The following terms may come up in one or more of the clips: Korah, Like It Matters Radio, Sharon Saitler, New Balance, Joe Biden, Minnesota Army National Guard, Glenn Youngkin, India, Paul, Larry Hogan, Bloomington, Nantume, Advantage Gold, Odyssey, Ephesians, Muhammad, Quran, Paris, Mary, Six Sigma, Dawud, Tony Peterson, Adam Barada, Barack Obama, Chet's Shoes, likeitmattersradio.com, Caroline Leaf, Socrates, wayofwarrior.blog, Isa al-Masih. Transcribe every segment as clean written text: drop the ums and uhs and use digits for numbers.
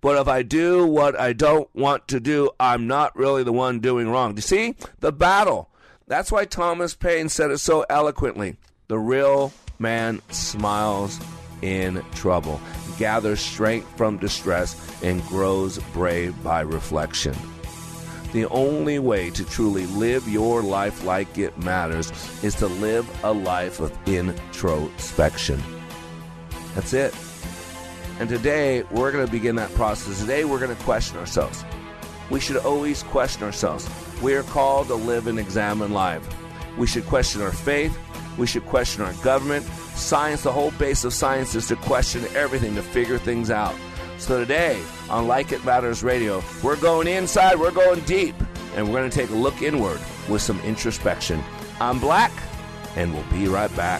But if I do what I don't want to do, I'm not really the one doing wrong. Do you see? The battle. That's why Thomas Paine said it so eloquently. The real man smiles in trouble, gathers strength from distress, and grows brave by reflection. The only way to truly live your life like it matters is to live a life of introspection. That's it. And today, we're going to begin that process. Today, we're going to question ourselves. We should always question ourselves. We are called to live and examine life. We should question our faith. We should question our government. Science, the whole base of science is to question everything, to figure things out. So today, on Like It Matters Radio, we're going inside, we're going deep, and we're going to take a look inward with some introspection. I'm Black, and we'll be right back.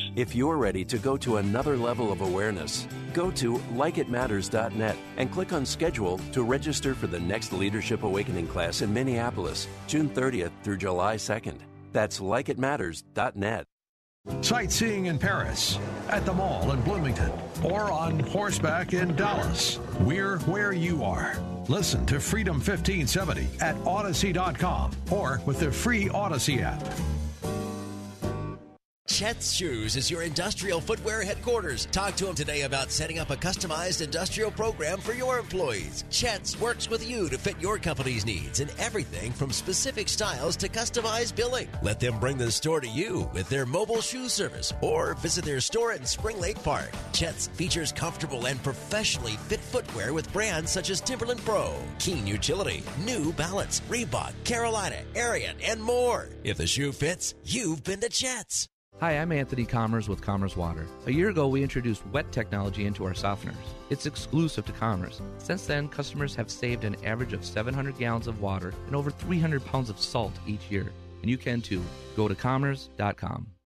If you're ready to go to another level of awareness, go to likeitmatters.net and click on Schedule to register for the next Leadership Awakening class in Minneapolis, June 30th through July 2nd. That's likeitmatters.net. Sightseeing in Paris, at the mall in Bloomington, or on horseback in Dallas. We're where you are. Listen to Freedom 1570 at Odyssey.com or with the free Odyssey app. Chet's Shoes is your industrial footwear headquarters. Talk to him today about setting up a customized industrial program for your employees. Chet's works with you to fit your company's needs in everything from specific styles to customized billing. Let them bring the store to you with their mobile shoe service or visit their store in Spring Lake Park. Chet's features comfortable and professionally fit footwear with brands such as Timberland Pro, Keen Utility, New Balance, Reebok, Carolina, Ariat, and more. If the shoe fits, you've been to Chet's. Hi, I'm Anthony Commerce with Commerce Water. A year ago, we introduced wet technology into our softeners. It's exclusive to Commerce. Since then, customers have saved an average of 700 gallons of water and over 300 pounds of salt each year. And you can, too. Go to Commerce.com.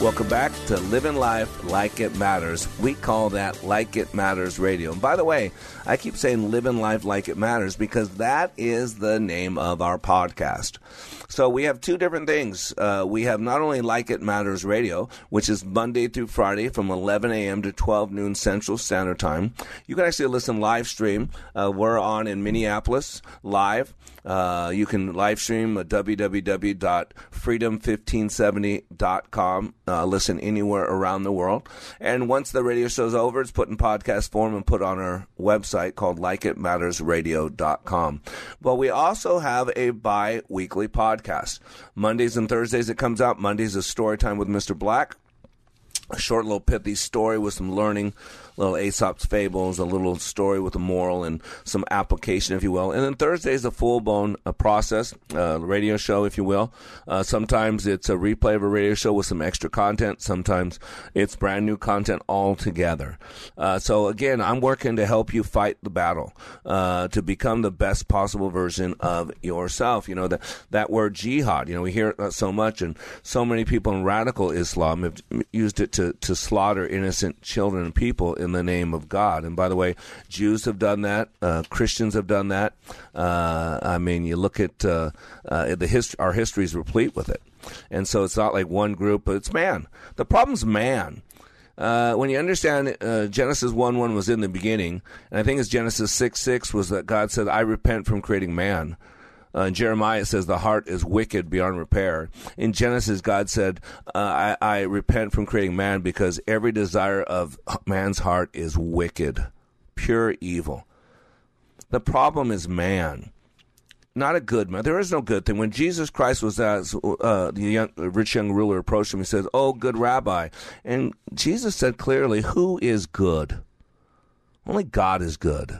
Welcome back to Living Life Like It Matters. We call that Like It Matters Radio. And by the way, I keep saying Living Life Like It Matters because that is the name of our podcast. So we have 2 different things. We have not only Like It Matters Radio, which is Monday through Friday from 11 a.m. to 12 noon Central Standard Time. You can actually listen live stream. We're on in Minneapolis live. You can live stream at www.freedom1570.com. Listen anywhere around the world. And once the radio show's over, it's put in podcast form and put on our website called likeitmattersradio.com. Well, we also have a bi-weekly podcast. Mondays and Thursdays it comes out. Mondays is Story Time with Mr. Black. A short little pithy story with some learning, little Aesop's fables, a little story with a moral and some application, if you will. And then Thursday is a full-blown process, radio show, if you will. Sometimes it's a replay of a radio show with some extra content. Sometimes it's brand new content altogether. So again, I'm working to help you fight the battle, to become the best possible version of yourself. You know, that word jihad, you know, we hear it so much, and so many people in radical Islam have used it to slaughter innocent children and people in the name of God. And by the way, Jews have done that. Christians have done that. I mean, you look at our history is replete with it. And so it's not like one group, but it's man. The problem's man. When you understand Genesis 1:1 was in the beginning, and I think it's Genesis 6:6 was that God said, I repent from creating man. In Jeremiah, it says the heart is wicked beyond repair. In Genesis, God said, I repent from creating man because every desire of man's heart is wicked, pure evil. The problem is man, not a good man. There is no good thing. When Jesus Christ was the rich young ruler approached him, he said, oh, good rabbi. And Jesus said clearly, who is good? Only God is good.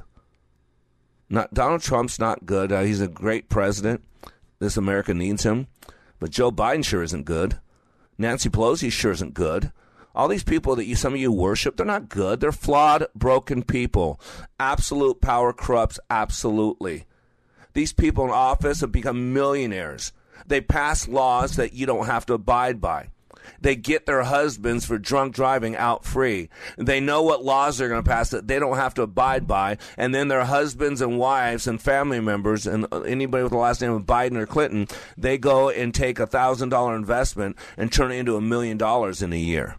Donald Trump's not good. He's a great president. This America needs him. But Joe Biden sure isn't good. Nancy Pelosi sure isn't good. All these people that some of you worship, they're not good. They're flawed, broken people. Absolute power corrupts absolutely. These people in office have become millionaires. They pass laws that you don't have to abide by. They get their husbands for drunk driving out free. They know what laws they're going to pass that they don't have to abide by, and then their husbands and wives and family members and anybody with the last name of Biden or Clinton, they go and take a $1,000 investment and turn it into $1 million in a year.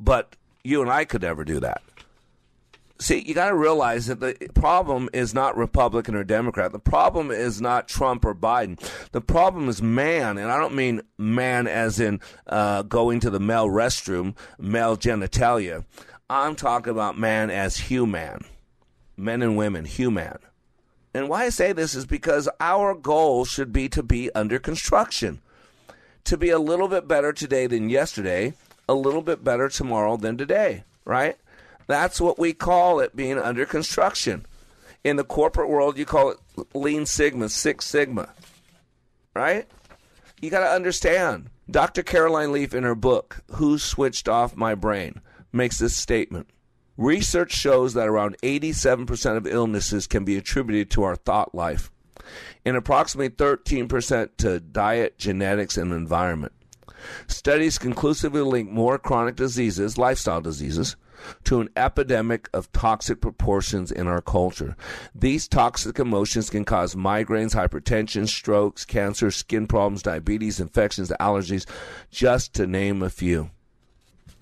But you and I could never do that. See, you got to realize that the problem is not Republican or Democrat. The problem is not Trump or Biden. The problem is man, and I don't mean man as in going to the male restroom, male genitalia. I'm talking about man as human, men and women, human. And why I say this is because our goal should be to be under construction, to be a little bit better today than yesterday, a little bit better tomorrow than today, right? That's what we call it, being under construction. In the corporate world, you call it Lean Sigma, Six Sigma, right? You got to understand, Dr. Caroline Leaf in her book, Who Switched Off My Brain, makes this statement. Research shows that around 87% of illnesses can be attributed to our thought life, and approximately 13% to diet, genetics, and environment. Studies conclusively link more chronic diseases, lifestyle diseases, to an epidemic of toxic proportions in our culture. These toxic emotions can cause migraines, hypertension, strokes, cancer, skin problems, diabetes, infections, allergies, just to name a few.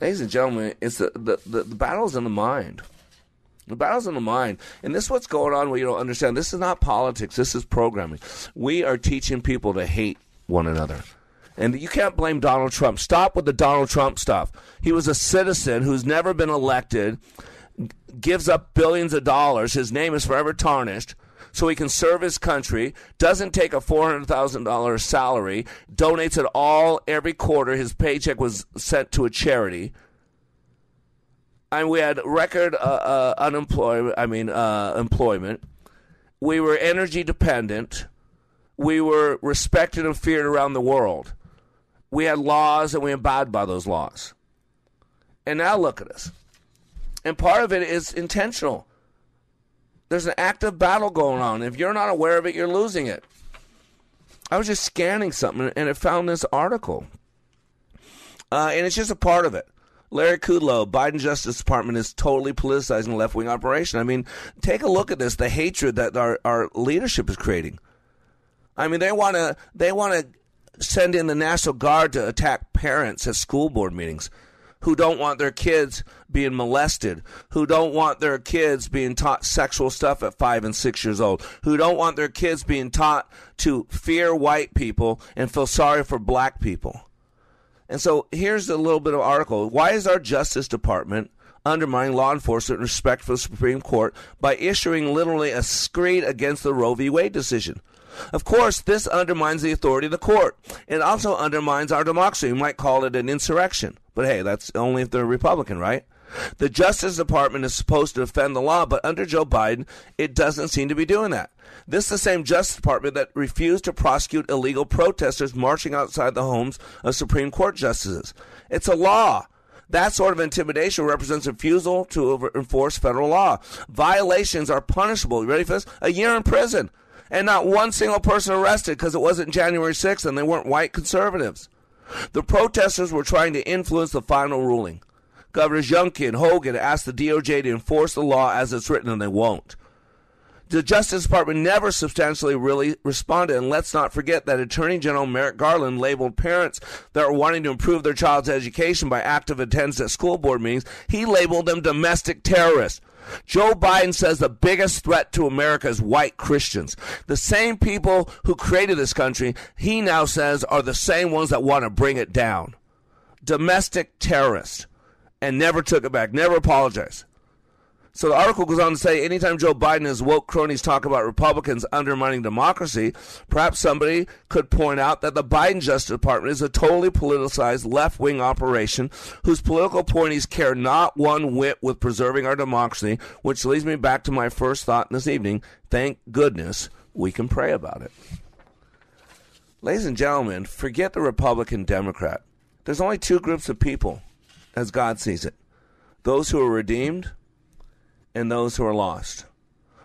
Ladies and gentlemen, it's the battle's in the mind. The battle's in the mind. And this is what's going on where you don't understand. This is not politics. This is programming. We are teaching people to hate one another. And you can't blame Donald Trump. Stop with the Donald Trump stuff. He was a citizen who's never been elected, gives up billions of dollars. His name is forever tarnished so he can serve his country, doesn't take a $400,000 salary, donates it all every quarter. His paycheck was sent to a charity. And we had record employment. We were energy dependent. We were respected and feared around the world. We had laws, and we abide by those laws. And now look at us. And part of it is intentional. There's an active battle going on. If you're not aware of it, you're losing it. I was just scanning something, and it found this article. And it's just a part of it. Larry Kudlow, Biden Justice Department is totally politicizing the left-wing operation. I mean, take a look at this, the hatred that our leadership is creating. I mean, they want to send in the National Guard to attack parents at school board meetings who don't want their kids being molested, who don't want their kids being taught sexual stuff at 5 and 6 years old, who don't want their kids being taught to fear white people and feel sorry for black people. And so here's a little bit of article. Why is our Justice Department undermining law enforcement and respect for the Supreme Court by issuing literally a screed against the Roe v. Wade decision? Of course, this undermines the authority of the court. It also undermines our democracy. We might call it an insurrection. But hey, that's only if they're Republican, right? The Justice Department is supposed to defend the law, but under Joe Biden, it doesn't seem to be doing that. This is the same Justice Department that refused to prosecute illegal protesters marching outside the homes of Supreme Court justices. It's a law. That sort of intimidation represents refusal to enforce federal law. Violations are punishable. You ready for this? A year in prison. And not one single person arrested because it wasn't January 6th and they weren't white conservatives. The protesters were trying to influence the final ruling. Governors Youngkin and Hogan asked the DOJ to enforce the law as it's written, and they won't. The Justice Department never substantially really responded, and let's not forget that Attorney General Merrick Garland labeled parents that are wanting to improve their child's education by active attendance at school board meetings, he labeled them domestic terrorists. Joe Biden says the biggest threat to America is white Christians. The same people who created this country, he now says, are the same ones that want to bring it down. Domestic terrorists. And never took it back, never apologized. So the article goes on to say, anytime Joe Biden and his woke cronies talk about Republicans undermining democracy, perhaps somebody could point out that the Biden Justice Department is a totally politicized left-wing operation whose political appointees care not one whit with preserving our democracy, which leads me back to my first thought this evening. Thank goodness we can pray about it. Ladies and gentlemen, forget the Republican Democrat. There's only two groups of people as God sees it, those who are redeemed and those who are lost.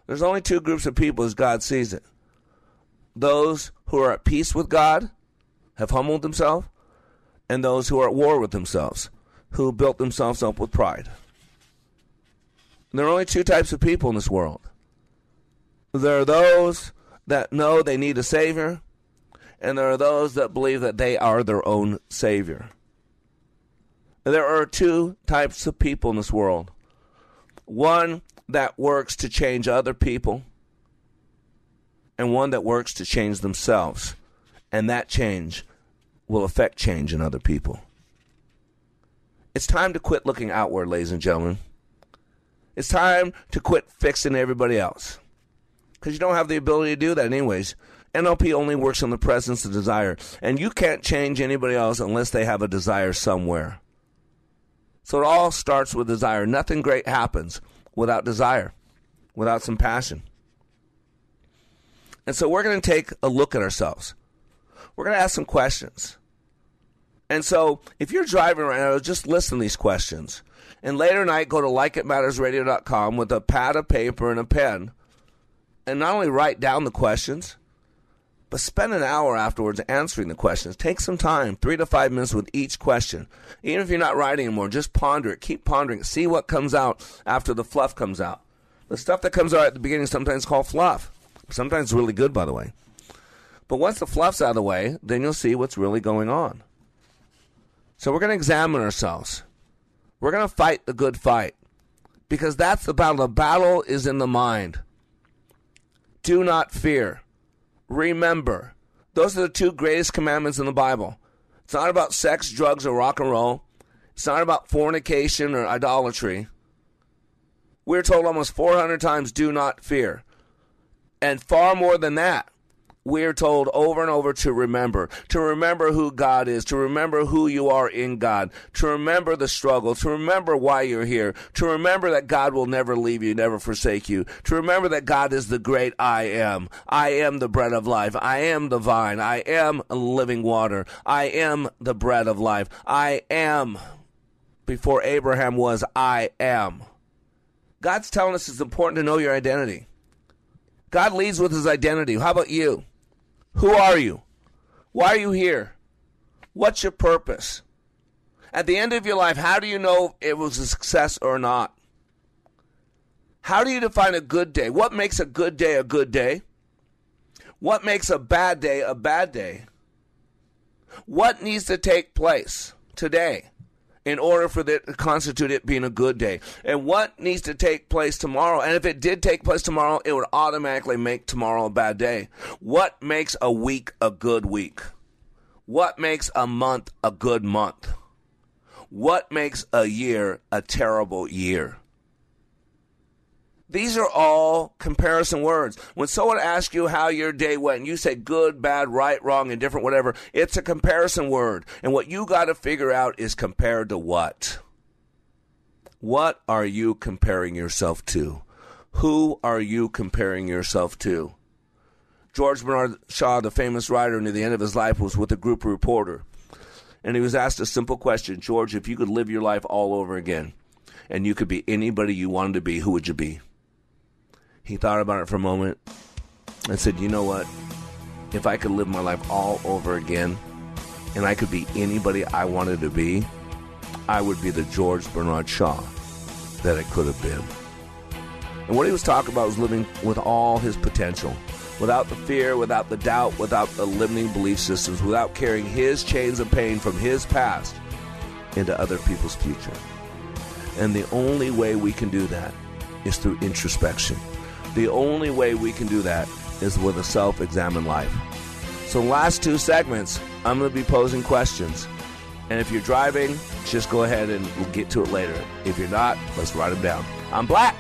There's only two groups of people as God sees it. Those who are at peace with God, have humbled themselves, and those who are at war with themselves, who built themselves up with pride. And there are only two types of people in this world. There are those that know they need a Savior, and there are those that believe that they are their own Savior. There are two types of people in this world. One that works to change other people, and one that works to change themselves. And that change will affect change in other people. It's time to quit looking outward, ladies and gentlemen. It's time to quit fixing everybody else, because you don't have the ability to do that anyways. NLP only works in the presence of desire, and you can't change anybody else unless they have a desire somewhere. So it all starts with desire. Nothing great happens without desire, without some passion. And so we're going to take a look at ourselves. We're going to ask some questions. And so if you're driving right now, just listen to these questions. And later tonight, go to likeitmattersradio.com with a pad of paper and a pen. And not only write down the questions, but spend an hour afterwards answering the questions. Take some time, 3 to 5 minutes with each question. Even if you're not writing anymore, just ponder it. Keep pondering it. See what comes out after the fluff comes out. The stuff that comes out at the beginning is sometimes called fluff. Sometimes it's really good, by the way. But once the fluff's out of the way, then you'll see what's really going on. So we're going to examine ourselves. We're going to fight the good fight, because that's the battle. The battle is in the mind. Do not fear. Remember, those are the two greatest commandments in the Bible. It's not about sex, drugs, or rock and roll. It's not about fornication or idolatry. We're told almost 400 times, do not fear. And far more than that, we're told over and over to remember who God is, to remember who you are in God, to remember the struggle, to remember why you're here, to remember that God will never leave you, never forsake you, to remember that God is the great I am. I am the bread of life. I am the vine. I am living water. I am the bread of life. I am. Before Abraham was, I am. God's telling us it's important to know your identity. God leads with his identity. How about you? Who are you? Why are you here? What's your purpose? At the end of your life, how do you know it was a success or not? How do you define a good day? What makes a good day a good day? What makes a bad day a bad day? What needs to take place today in order for that to constitute it being a good day? And what needs to take place tomorrow? And if it did take place tomorrow, it would automatically make tomorrow a bad day. What makes a week a good week? What makes a month a good month? What makes a year a terrible year? These are all comparison words. When someone asks you how your day went, and you say good, bad, right, wrong, indifferent, whatever, it's a comparison word. And what you got to figure out is compared to what? What are you comparing yourself to? Who are you comparing yourself to? George Bernard Shaw, the famous writer, near the end of his life was with a group reporter. And he was asked a simple question. George, if you could live your life all over again and you could be anybody you wanted to be, who would you be? He thought about it for a moment and said, you know what? If I could live my life all over again and I could be anybody I wanted to be, I would be the George Bernard Shaw that I could have been. And what he was talking about was living with all his potential. Without the fear, without the doubt, without the limiting belief systems, without carrying his chains of pain from his past into other people's future. And the only way we can do that is through introspection. The only way we can do that is with a self-examined life. So last two segments, I'm going to be posing questions. And if you're driving, just go ahead and we'll get to it later. If you're not, let's write them down. I'm Black,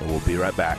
and we'll be right back.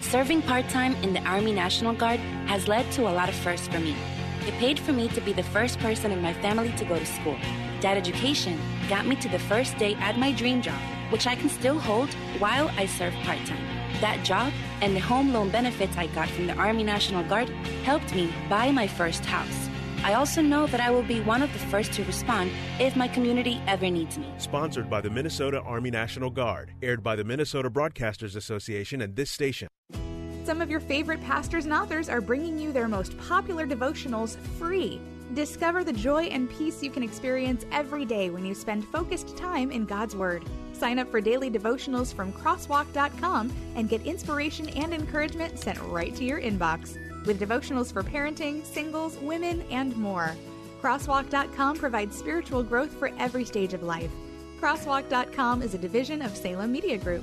Serving part-time in the Army National Guard has led to a lot of firsts for me. It paid for me to be the first person in my family to go to school. That education got me to the first day at my dream job, which I can still hold while I serve part-time. That job and the home loan benefits I got from the Army National Guard helped me buy my first house. I also know that I will be one of the first to respond if my community ever needs me. Sponsored by the Minnesota Army National Guard. Aired by the Minnesota Broadcasters Association and this station. Some of your favorite pastors and authors are bringing you their most popular devotionals free. Discover the joy and peace you can experience every day when you spend focused time in God's Word. Sign up for daily devotionals from Crosswalk.com and get inspiration and encouragement sent right to your inbox. With devotionals for parenting, singles, women, and more. Crosswalk.com provides spiritual growth for every stage of life. Crosswalk.com is a division of Salem Media Group.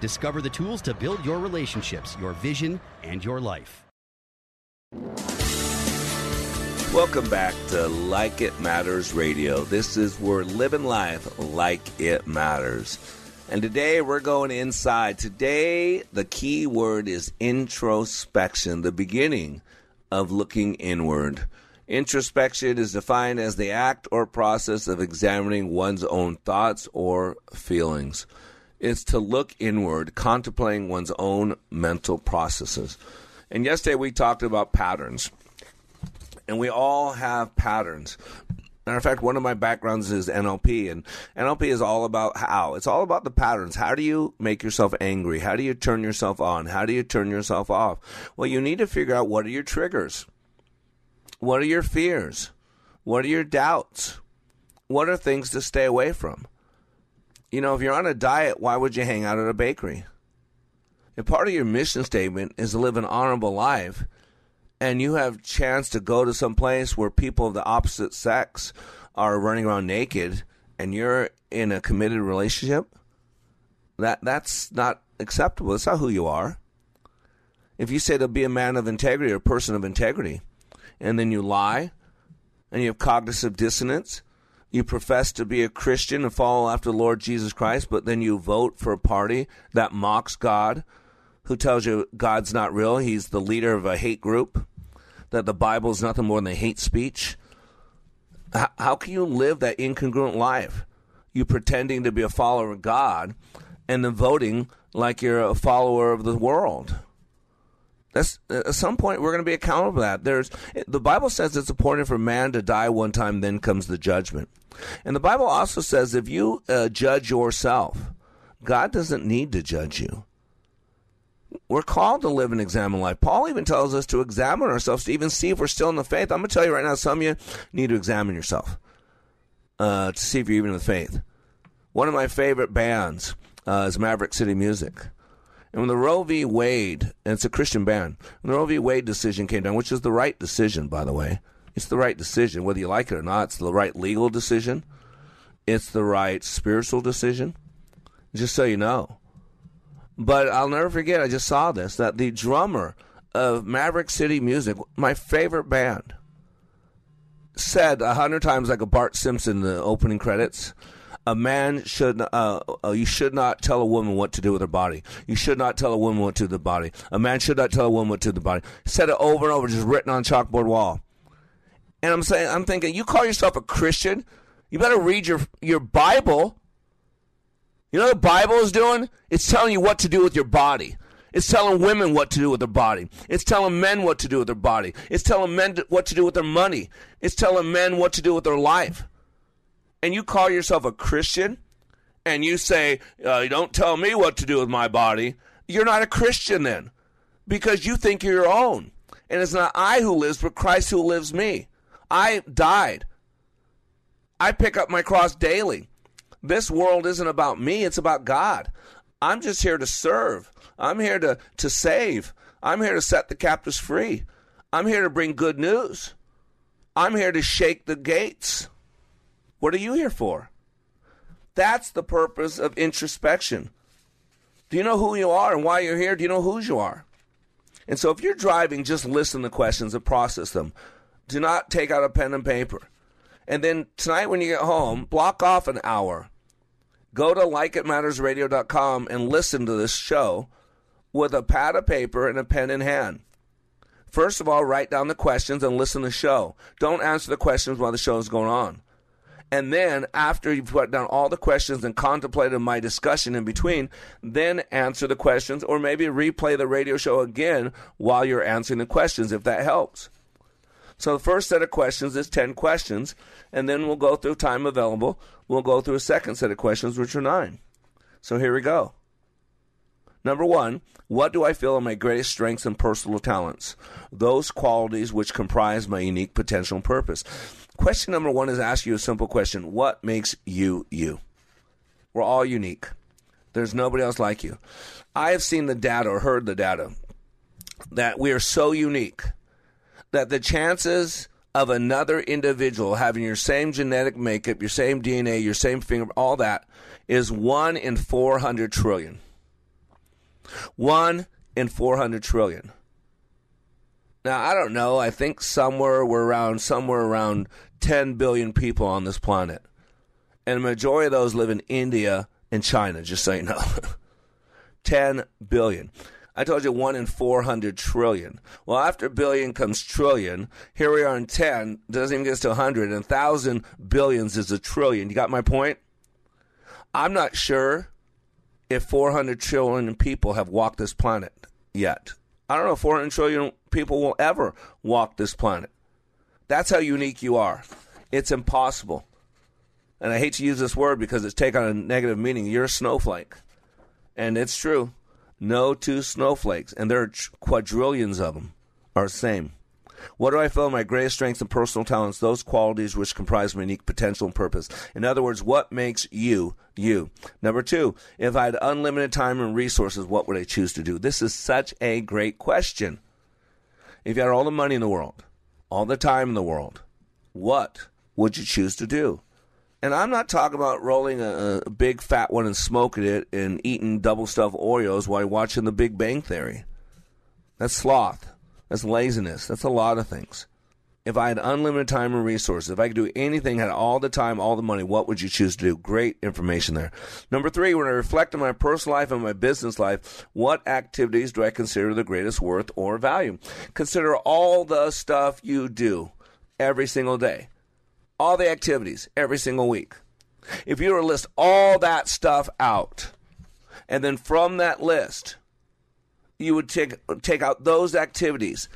Discover the tools to build your relationships, your vision, and your life. Welcome back to Like It Matters Radio. This is where living life like it matters. And today we're going inside. Today the key word is introspection, the beginning of looking inward. Introspection is defined as the act or process of examining one's own thoughts or feelings. It's to look inward, contemplating one's own mental processes. And yesterday we talked about patterns. And we all have patterns. Matter of fact, one of my backgrounds is NLP, and NLP is all about how. It's all about the patterns. How do you make yourself angry? How do you turn yourself on? How do you turn yourself off? Well, you need to figure out what are your triggers? What are your fears? What are your doubts? What are things to stay away from? You know, if you're on a diet, why would you hang out at a bakery? If part of your mission statement is to live an honorable life, and you have a chance to go to some place where people of the opposite sex are running around naked and you're in a committed relationship, that's not acceptable. That's not who you are. If you say to be a man of integrity or a person of integrity, and then you lie and you have cognitive dissonance, you profess to be a Christian and follow after the Lord Jesus Christ, but then you vote for a party that mocks God, who tells you God's not real, he's the leader of a hate group, that the Bible is nothing more than hate speech. How can you live that incongruent life? You pretending to be a follower of God and then voting like you're a follower of the world. That's, at some point, we're going to be accountable for that. The Bible says it's appointed for man to die one time, then comes the judgment. And the Bible also says if you judge yourself, God doesn't need to judge you. We're called to live and examine life. Paul even tells us to examine ourselves, to even see if we're still in the faith. I'm going to tell you right now, some of you need to examine yourself to see if you're even in the faith. One of my favorite bands is Maverick City Music. And when the Roe v. Wade, and it's a Christian band, when the Roe v. Wade decision came down, which is the right decision, by the way. It's the right decision, whether you like it or not. It's the right legal decision. It's the right spiritual decision, just so you know. But I'll never forget, I just saw this, that the drummer of Maverick City Music, my favorite band, said 100 times like a Bart Simpson in the opening credits, you should not tell a woman what to do with her body. You should not tell a woman what to do with the body. A man should not tell a woman what to do with the body. Said it over and over, just written on a chalkboard wall. And I'm thinking, you call yourself a Christian? You better read your Bible. You know what the Bible is doing? It's telling you what to do with your body. It's telling women what to do with their body. It's telling men what to do with their body. It's telling men what to do with their money. It's telling men what to do with their life. And you call yourself a Christian, and you say, don't tell me what to do with my body. You're not a Christian then, because you think you're your own. And it's not I who lives, but Christ who lives me. I died. I pick up my cross daily. This world isn't about me, it's about God. I'm just here to serve. I'm here to save. I'm here to set the captives free. I'm here to bring good news. I'm here to shake the gates. What are you here for? That's the purpose of introspection. Do you know who you are and why you're here? Do you know whose you are? And so if you're driving, just listen to questions and process them. Do not take out a pen and paper. And then tonight when you get home, block off an hour. Go to likeitmattersradio.com and listen to this show with a pad of paper and a pen in hand. First of all, write down the questions and listen to the show. Don't answer the questions while the show is going on. And then after you've put down all the questions and contemplated my discussion in between, then answer the questions or maybe replay the radio show again while you're answering the questions if that helps. So the first set of questions is 10 questions, and then we'll go through time available. We'll go through a second set of questions, which are 9. So here we go. Number 1, what do I feel are my greatest strengths and personal talents? Those qualities which comprise my unique potential and purpose. Question number 1 is ask you a simple question. What makes you, you? We're all unique. There's nobody else like you. I have seen the data or heard the data that we are so unique that the chances of another individual having your same genetic makeup, your same DNA, your same finger, all that is 1 in 400 trillion. 1 in 400 trillion. Now, I don't know. I think somewhere around 10 billion people on this planet. And the majority of those live in India and China, just so you know. 10 billion. I told you 1 in 400 trillion. Well, after billion comes trillion. Here we are in 10. Doesn't even get us to 100. And 1,000 billions is a trillion. You got my point? I'm not sure if 400 trillion people have walked this planet yet. I don't know if 400 trillion people will ever walk this planet. That's how unique you are. It's impossible. And I hate to use this word because it's taken on a negative meaning. You're a snowflake. And it's true. No two snowflakes, and there are quadrillions of them, are the same. What do I feel my greatest strengths and personal talents, those qualities which comprise my unique potential and purpose? In other words, what makes you, you? Number two, if I had unlimited time and resources, what would I choose to do? This is such a great question. If you had all the money in the world, all the time in the world, what would you choose to do? And I'm not talking about rolling a big fat one and smoking it and eating double-stuffed Oreos while you're watching The Big Bang Theory. That's sloth. That's laziness. That's a lot of things. If I had unlimited time and resources, if I could do anything, had all the time, all the money, what would you choose to do? Great information there. Number three, when I reflect on my personal life and my business life, what activities do I consider the greatest worth or value? Consider all the stuff you do every single day, all the activities every single week. If you were to list all that stuff out, and then from that list, you would take out those activities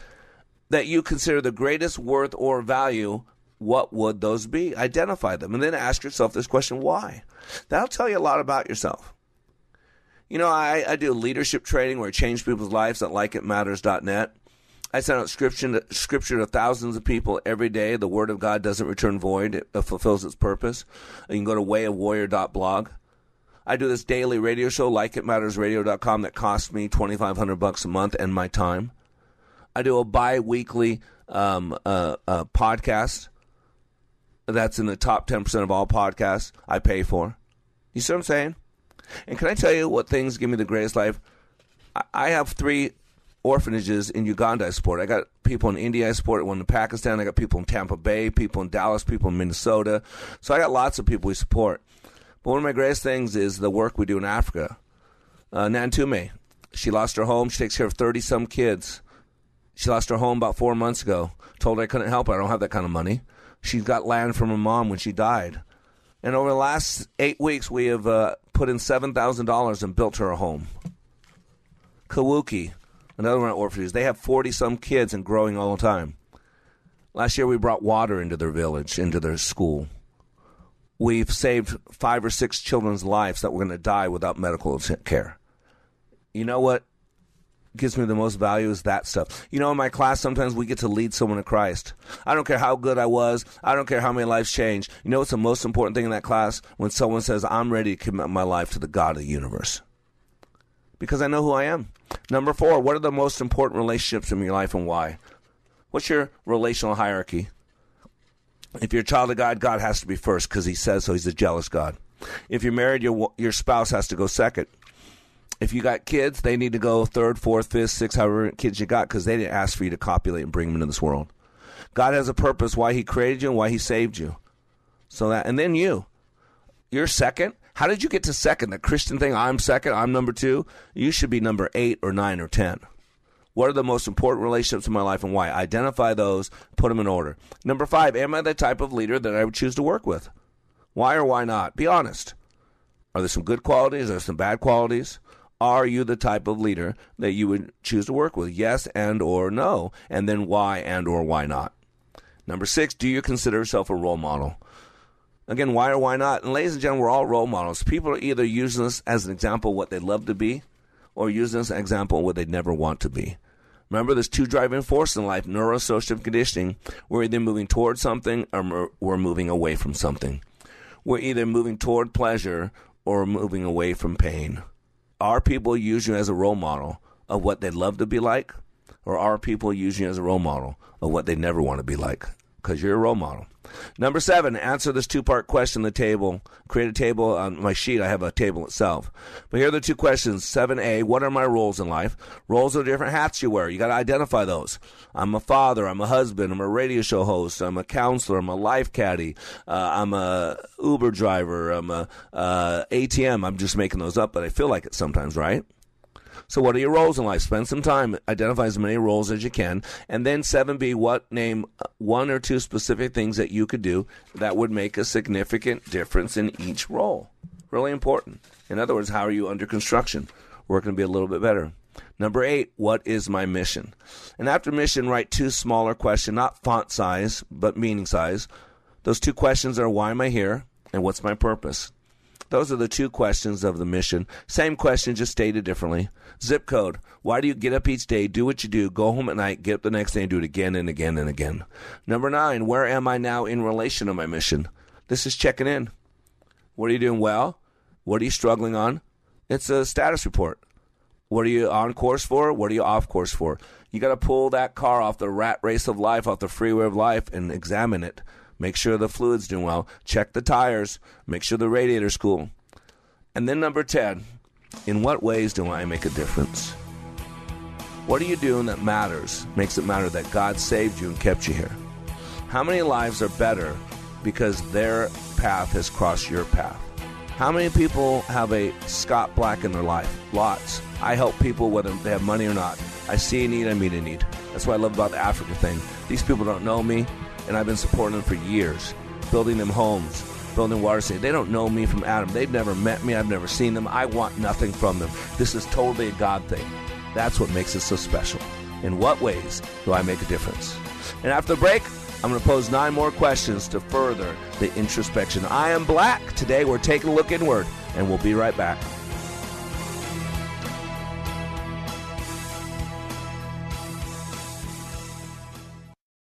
that you consider the greatest worth or value, what would those be? Identify them, and then ask yourself this question, why? That'll tell you a lot about yourself. You know, I do leadership training where I change people's lives at likeitmatters.net. I send out scripture to thousands of people every day. The Word of God doesn't return void. It fulfills its purpose. You can go to wayofwarrior.blog. I do this daily radio show, likeitmattersradio.com, that costs me $2,500 a month and my time. I do a bi-weekly podcast that's in the top 10% of all podcasts I pay for. You see what I'm saying? And can I tell you what things give me the greatest life? I have 3 orphanages in Uganda I support. I got people in India I support, one in Pakistan. I got people in Tampa Bay, people in Dallas, people in Minnesota. So I got lots of people we support. One of my greatest things is the work we do in Africa. Nantume, she lost her home. She takes care of 30-some kids. She lost her home about 4 months ago. Told her I couldn't help her. I don't have that kind of money. She got land from her mom when she died. And over the last 8 weeks, we have put in $7,000 and built her a home. Kawuki, another one of orphanages. They have 40-some kids and growing all the time. Last year, we brought water into their village, into their school. We've saved 5 or 6 children's lives that were going to die without medical care. You know what gives me the most value is that stuff. You know, in my class, sometimes we get to lead someone to Christ. I don't care how good I was. I don't care how many lives changed. You know what's the most important thing in that class? When someone says, I'm ready to commit my life to the God of the universe. Because I know who I am. Number 4, what are the most important relationships in your life and why? What's your relational hierarchy? If you're a child of God, God has to be first because he says so. He's a jealous God. If you're married, your spouse has to go second. If you got kids, they need to go third, fourth, fifth, sixth, however many kids you got because they didn't ask for you to copulate and bring them into this world. God has a purpose why he created you and why he saved you. So that, and then you're second. How did you get to second? The Christian thing, I'm second, I'm number 2. You should be number 8 or 9 or 10. What are the most important relationships in my life and why? Identify those, put them in order. Number 5, am I the type of leader that I would choose to work with? Why or why not? Be honest. Are there some good qualities? Are there some bad qualities? Are you the type of leader that you would choose to work with? Yes and or no, and then why and or why not? Number 6, do you consider yourself a role model? Again, why or why not? And ladies and gentlemen, we're all role models. People are either using us as an example of what they'd love to be or using us as an example of what they'd never want to be. Remember, there's 2 driving forces in life, neuroassociative conditioning. We're either moving toward something or we're moving away from something. We're either moving toward pleasure or moving away from pain. Are people using you as a role model of what they'd love to be like? Or are people using you as a role model of what they never want to be like? Because you're a role model. Number 7, answer this 2-part question, the table. Create a table. On my sheet, I have a table itself. But here are the 2 questions. 7A, what are my roles in life? Roles are different hats you wear. You got to identify those. I'm a father. I'm a husband. I'm a radio show host. I'm a counselor. I'm a life caddy. I'm a Uber driver. I'm a ATM. I'm just making those up, but I feel like it sometimes, right? So what are your roles in life? Spend some time, identify as many roles as you can. And then 7B, name 1 or 2 specific things that you could do that would make a significant difference in each role. Really important. In other words, how are you under construction? We're going to be a little bit better. Number 8, what is my mission? And after mission, write 2 smaller questions, not font size, but meaning size. Those two questions are, why am I here and what's my purpose? Those are the two questions of the mission. Same question, just stated differently. Zip code. Why do you get up each day, do what you do, go home at night, get up the next day, and do it again and again and again? Number 9, where am I now in relation to my mission? This is checking in. What are you doing well? What are you struggling on? It's a status report. What are you on course for? What are you off course for? You got to pull that car off the rat race of life, off the freeway of life, and examine it. Make sure the fluid's doing well. Check the tires. Make sure the radiator's cool. And then number 10, in what ways do I make a difference? What are you doing that matters, makes it matter that God saved you and kept you here? How many lives are better because their path has crossed your path? How many people have a Scott Black in their life? Lots. I help people whether they have money or not. I see a need, I meet a need. That's what I love about the Africa thing. These people don't know me. And I've been supporting them for years, building them homes, building water safety. They don't know me from Adam. They've never met me. I've never seen them. I want nothing from them. This is totally a God thing. That's what makes it so special. In what ways do I make a difference? And after the break, I'm going to pose 9 more questions to further the introspection. I am Black. Today we're taking a look inward, and we'll be right back.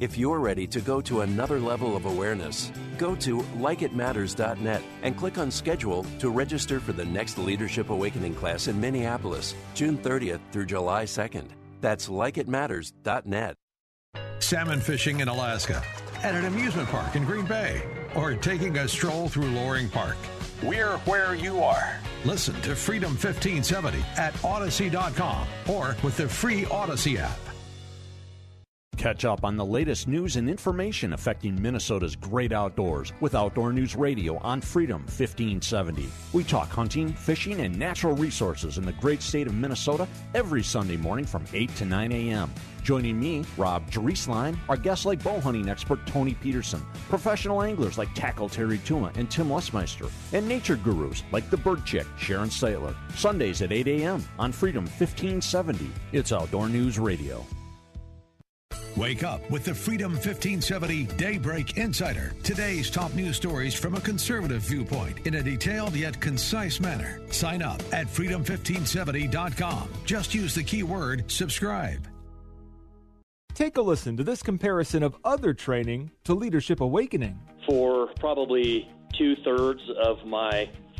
If you're ready to go to another level of awareness, go to likeitmatters.net and click on Schedule to register for the next Leadership Awakening class in Minneapolis, June 30th through July 2nd. That's likeitmatters.net. Salmon fishing in Alaska, at an amusement park in Green Bay, or taking a stroll through Loring Park. We're where you are. Listen to Freedom 1570 at Odyssey.com or with the free Odyssey app. Catch up on the latest news and information affecting Minnesota's great outdoors with Outdoor News Radio on Freedom 1570. We talk hunting, fishing, and natural resources in the great state of Minnesota every Sunday morning from 8 to 9 a.m. Joining me, Rob Driesline, our guests like bow hunting expert Tony Peterson, professional anglers like Tackle Terry Tuma and Tim Lesmeister, and nature gurus like the Bird Chick, Sharon Saitler. Sundays at 8 a.m. on Freedom 1570. It's Outdoor News Radio. Wake up with the Freedom 1570 Daybreak Insider. Today's top news stories from a conservative viewpoint in a detailed yet concise manner. Sign up at freedom1570.com. Just use the keyword subscribe. Take a listen to this comparison of other training to Leadership Awakening. For probably 2/3 of my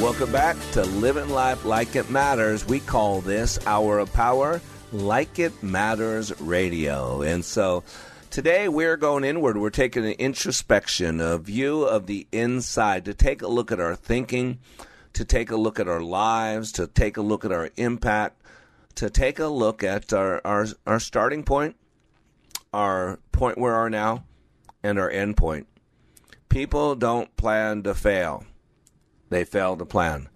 Welcome back to Living Life Like It Matters. We call this Hour of Power, Like It Matters Radio. And so today we're going inward. We're taking an introspection, a view of the inside, to take a look at our thinking, to take a look at our lives, to take a look at our impact, to take a look at our starting point, our point where we are now, and our end point. People don't plan to fail. They fail to plan.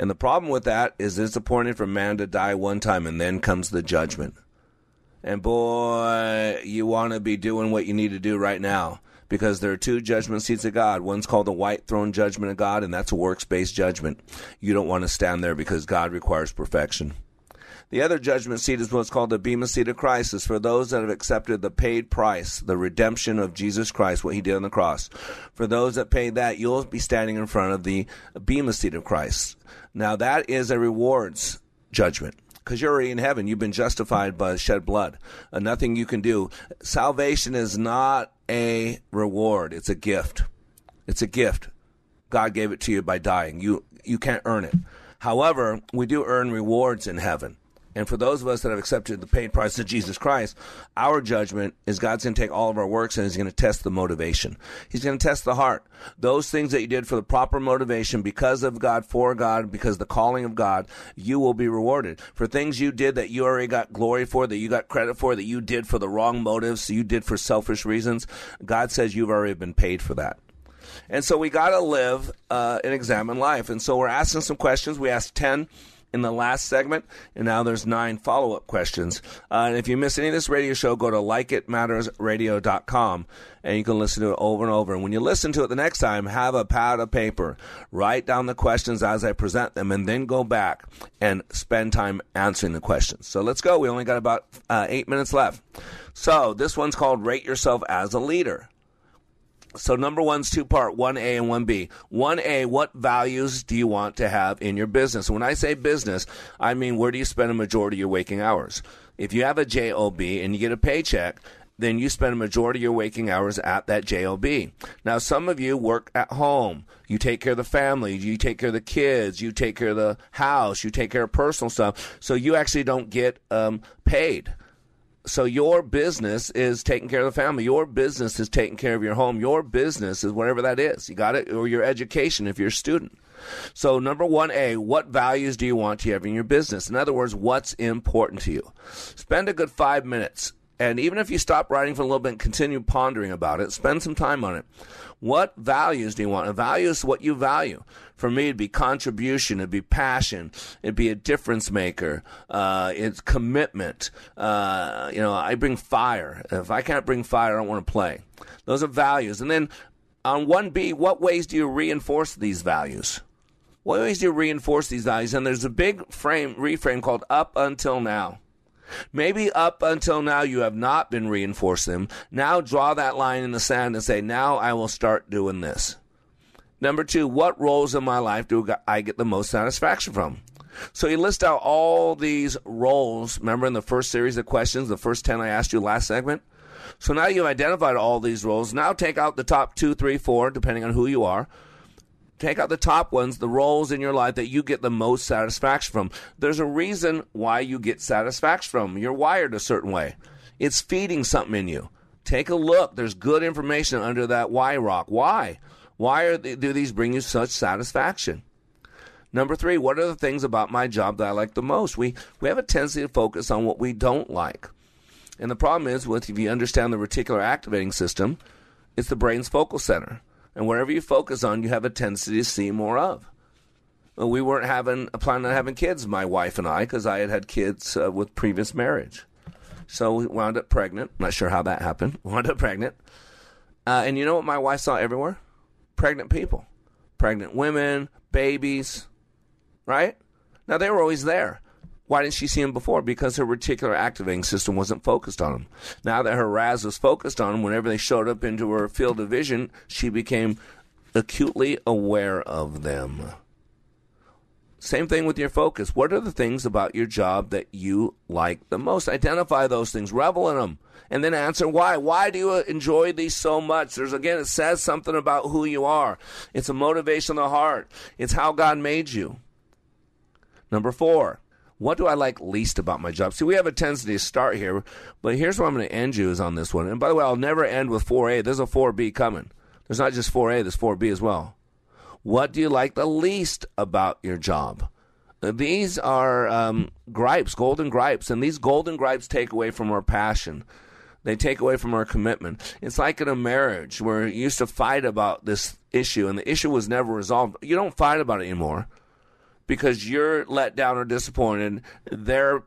And the problem with that is it's appointed for man to die one time, and then comes the judgment. And boy, you want to be doing what you need to do right now, because there are two judgment seats of God. One's called the white throne judgment of God, and that's a works-based judgment. You don't want to stand there because God requires perfection. The other judgment seat is what's called the Bema Seat of Christ. It's for those that have accepted the paid price, the redemption of Jesus Christ, what he did on the cross. For those that paid that, you'll be standing in front of the Bema Seat of Christ. Now, that is a rewards judgment, because you're already in heaven. You've been justified by shed blood. Nothing you can do. Salvation is not a reward. It's a gift. It's a gift. God gave it to you by dying. You can't earn it. However, we do earn rewards in heaven. And for those of us that have accepted the paid price of Jesus Christ, our judgment is God's going to take all of our works, and he's going to test the motivation. He's going to test the heart. Those things that you did for the proper motivation, because of God, for God, because the calling of God, you will be rewarded. For things you did that you already got glory for, that you got credit for, that you did for the wrong motives, you did for selfish reasons, God says you've already been paid for that. And so we got to live and examine life. And so we're asking some questions. We asked 10 in the last segment, and now there's 9 follow-up questions. And if you miss any of this radio show, go to likeitmattersradio.com, and you can listen to it over and over. And when you listen to it the next time, have a pad of paper. Write down the questions as I present them, and then go back and spend time answering the questions. So let's go. We only got about 8 minutes left. So this one's called Rate Yourself as a Leader. So number one's two-part, 1A and 1B. 1A, what values do you want to have in your business? When I say business, I mean where do you spend a majority of your waking hours? If you have a JOB and you get a paycheck, then you spend a majority of your waking hours at that JOB. Now, some of you work at home. You take care of the family. You take care of the kids. You take care of the house. You take care of personal stuff. So you actually don't get paid. So your business is taking care of the family. Your business is taking care of your home. Your business is whatever that is. You got it? Or your education if you're a student. So number 1A, what values do you want to have in your business? In other words, what's important to you? Spend a good 5 minutes. And even if you stop writing for a little bit and continue pondering about it, spend some time on it. What values do you want? A value is what you value. For me, it'd be contribution. It'd be passion. It'd be a difference maker. It's commitment. I bring fire. If I can't bring fire, I don't want to play. Those are values. And then on 1B, what ways do you reinforce these values? What ways do you reinforce these values? And there's a big reframe called up until now. Maybe up until now you have not been reinforcing them. Now draw that line in the sand and say, now I will start doing this. Number 2, what roles in my life do I get the most satisfaction from? So you list out all these roles. Remember in the first series of questions, the first 10 I asked you last segment? So now you've identified all these roles. Now take out the top 2, 3, 4, depending on who you are. Take out the top ones, the roles in your life that you get the most satisfaction from. There's a reason why you get satisfaction from. You're wired a certain way. It's feeding something in you. Take a look. There's good information under that why rock. Why? Do these bring you such satisfaction? Number 3, what are the things about my job that I like the most? We have a tendency to focus on what we don't like. And the problem is, if you understand the reticular activating system, it's the brain's focal center. And whatever you focus on, you have a tendency to see more of. Well, we weren't planning on having kids, my wife and I, because I had kids with previous marriage. So we wound up pregnant. Not sure how that happened. Wound up pregnant. And you know what my wife saw everywhere? Pregnant people. Pregnant women, babies, right? Now, they were always there. Why didn't she see him before? Because her reticular activating system wasn't focused on him. Now that her RAS was focused on him, whenever they showed up into her field of vision, she became acutely aware of them. Same thing with your focus. What are the things about your job that you like the most? Identify those things. Revel in them. And then answer why. Why do you enjoy these so much? It says something about who you are. It's a motivation of the heart. It's how God made you. Number 4. What do I like least about my job? See, we have a tendency to start here, but here's where I'm going to end you is on this one. And by the way, I'll never end with 4A. There's a 4B coming. There's not just 4A, there's 4B as well. What do you like the least about your job? These are gripes, golden gripes, and these golden gripes take away from our passion. They take away from our commitment. It's like in a marriage where you used to fight about this issue, and the issue was never resolved. You don't fight about it anymore. because you're let down or disappointed. They're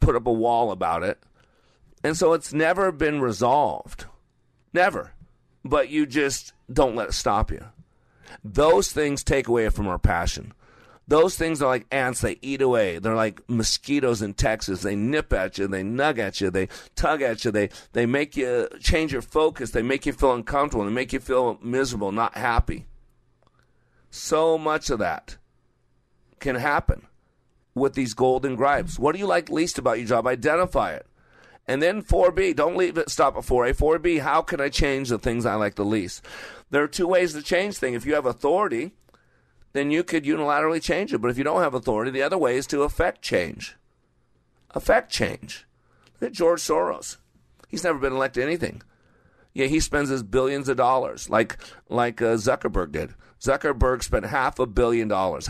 put up a wall about it. And so it's never been resolved. Never. But you just don't let it stop you. Those things take away from our passion. Those things are like ants. They eat away. They're like mosquitoes in Texas. They nip at you. They nug at you. They tug at you. They make you change your focus. They make you feel uncomfortable. They make you feel miserable, not happy. So much of that can happen with these golden gripes. What do you like least about your job? Identify it. And then 4B, don't leave it, stop at 4A. 4B, how can I change the things I like the least? There are two ways to change things. If you have authority, then you could unilaterally change it. But if you don't have authority, the other way is to affect change. Affect change. Look at George Soros. He's never been elected anything. Yeah, he spends his billions of dollars like Zuckerberg did. Zuckerberg spent half a billion dollars,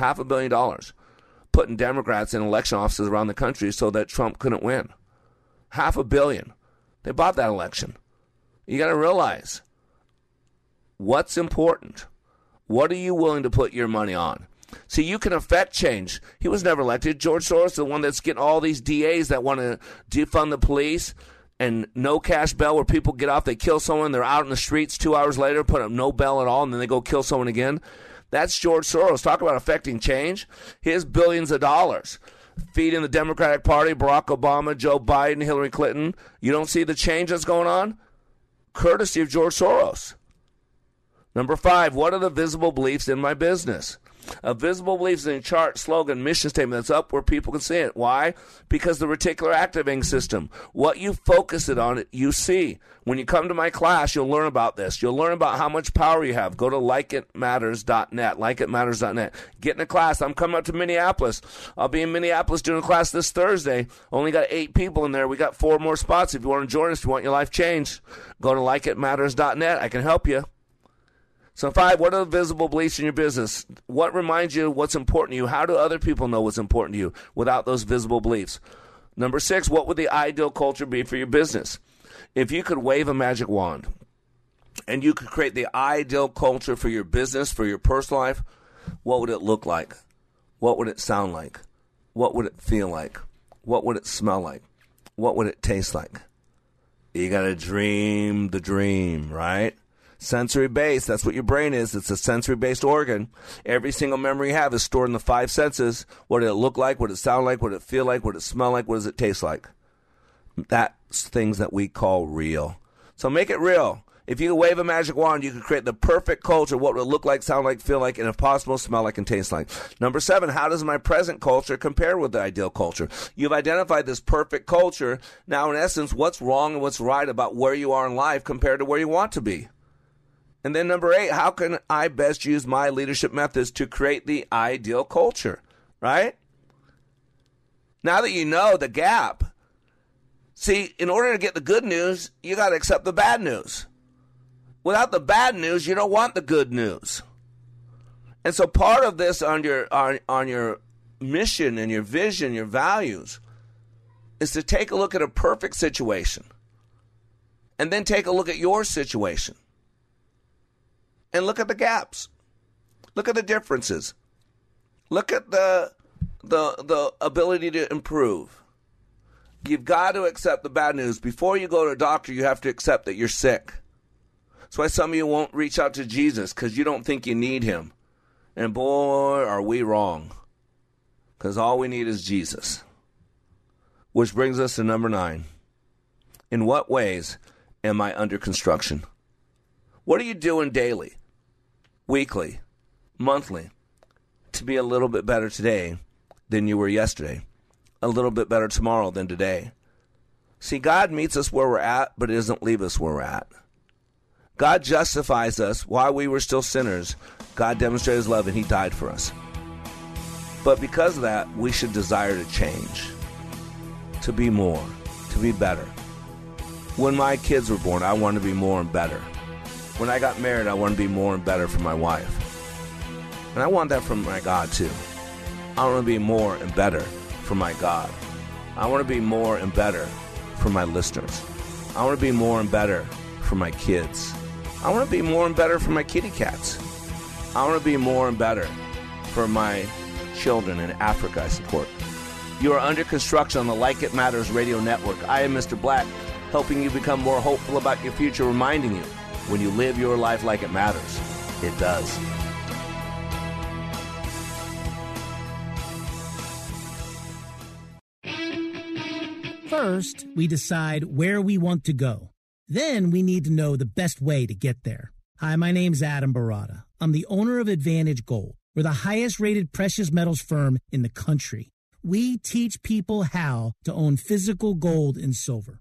putting Democrats in election offices around the country so that Trump couldn't win. $500 million. They bought that election. You got to realize what's important. What are you willing to put your money on? See, you can affect change. He was never elected. George Soros, the one that's getting all these DAs that want to defund the police and no cash bail, where people get off, they kill someone, they're out in the streets 2 hours later, put up no bail at all, and then they go kill someone again. That's George Soros. Talk about affecting change. His billions of dollars feeding the Democratic Party, Barack Obama, Joe Biden, Hillary Clinton. You don't see the change that's going on? Courtesy of George Soros. Number 5, what are the visible beliefs in my business? A visible beliefs in a chart, slogan, mission statement that's up where people can see it. Why? Because the reticular activating system, what you focus it on, you see. When you come to my class, you'll learn about this. You'll learn about how much power you have. Go to likeitmatters.net, likeitmatters.net. Get in a class. I'm coming up to Minneapolis. I'll be in Minneapolis doing a class this Thursday. Only got 8 people in there. We got 4 more spots. If you want to join us, if you want your life changed, go to likeitmatters.net. I can help you. So 5, what are the visible beliefs in your business? What reminds you what's important to you? How do other people know what's important to you without those visible beliefs? Number 6, what would the ideal culture be for your business? If you could wave a magic wand and you could create the ideal culture for your business, for your personal life, what would it look like? What would it sound like? What would it feel like? What would it smell like? What would it taste like? You got to dream the dream, right? Sensory based, that's what your brain is. It's a sensory based organ. Every single memory you have is stored in the 5 senses. What did it look like? What did it sound like? What did it feel like? What did it smell like? What does it taste like? That's things that we call real. So make it real. If you could wave a magic wand, you could create the perfect culture. What would it look like, sound like, feel like, and if possible, smell like and taste like? Number 7, how does my present culture compare with the ideal culture? You've identified this perfect culture. Now, in essence, what's wrong and what's right about where you are in life compared to where you want to be? And then number 8, how can I best use my leadership methods to create the ideal culture, right? Now that you know the gap, see, in order to get the good news, you got to accept the bad news. Without the bad news, you don't want the good news. And so part of this on your mission and your vision, your values, is to take a look at a perfect situation and then take a look at your situation. And look at the gaps. Look at the differences. Look at the ability to improve. You've got to accept the bad news. Before you go to a doctor, you have to accept that you're sick. That's why some of you won't reach out to Jesus, because you don't think you need him. And boy, are we wrong. Because all we need is Jesus. Which brings us to number 9. In what ways am I under construction? What are you doing daily, weekly, monthly to be a little bit better today than you were yesterday, a little bit better tomorrow than today? See, God meets us where we're at, but he doesn't leave us where we're at. God justifies us while we were still sinners. God demonstrated his love and he died for us. But because of that, we should desire to change, to be more, to be better. When my kids were born, I wanted to be more and better. When I got married, I wanted to be more and better for my wife. And I want that from my God, too. I want to be more and better for my God. I want to be more and better for my listeners. I want to be more and better for my kids. I want to be more and better for my kitty cats. I want to be more and better for my children in Africa I support. You are under construction on the Like It Matters Radio Network. I am Mr. Black, helping you become more hopeful about your future, reminding you, when you live your life like it matters, it does. First, we decide where we want to go. Then we need to know the best way to get there. Hi, my name's Adam Barada. I'm the owner of Advantage Gold. We're the highest-rated precious metals firm in the country. We teach people how to own physical gold and silver.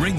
Ring.